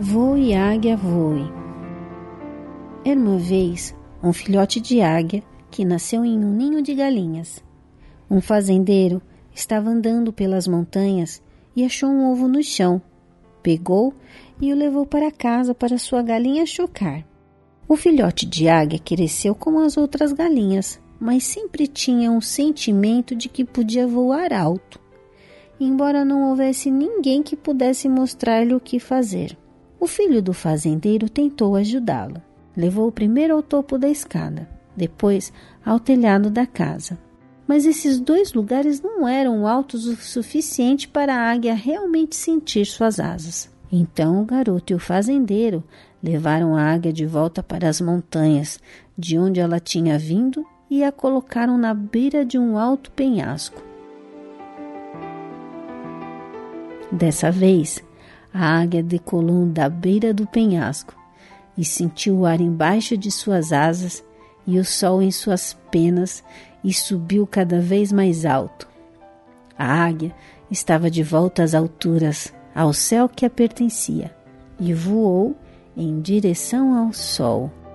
Voe, águia, voe. Era uma vez um filhote de águia que nasceu em um ninho de galinhas. Um fazendeiro estava andando pelas montanhas e achou um ovo no chão. Pegou e o levou para casa para sua galinha chocar. O filhote de águia cresceu como as outras galinhas, mas sempre tinha um sentimento de que podia voar alto, embora não houvesse ninguém que pudesse mostrar-lhe o que fazer. O filho do fazendeiro tentou ajudá-lo. Levou-o primeiro ao topo da escada, depois ao telhado da casa. Mas esses dois lugares não eram altos o suficiente para a águia realmente sentir suas asas. Então o garoto e o fazendeiro levaram a águia de volta para as montanhas, de onde ela tinha vindo, e a colocaram na beira de um alto penhasco. Dessa vez, a águia decolou da beira do penhasco e sentiu o ar embaixo de suas asas e o sol em suas penas e subiu cada vez mais alto. A águia estava de volta às alturas, ao céu que a pertencia, e voou em direção ao sol.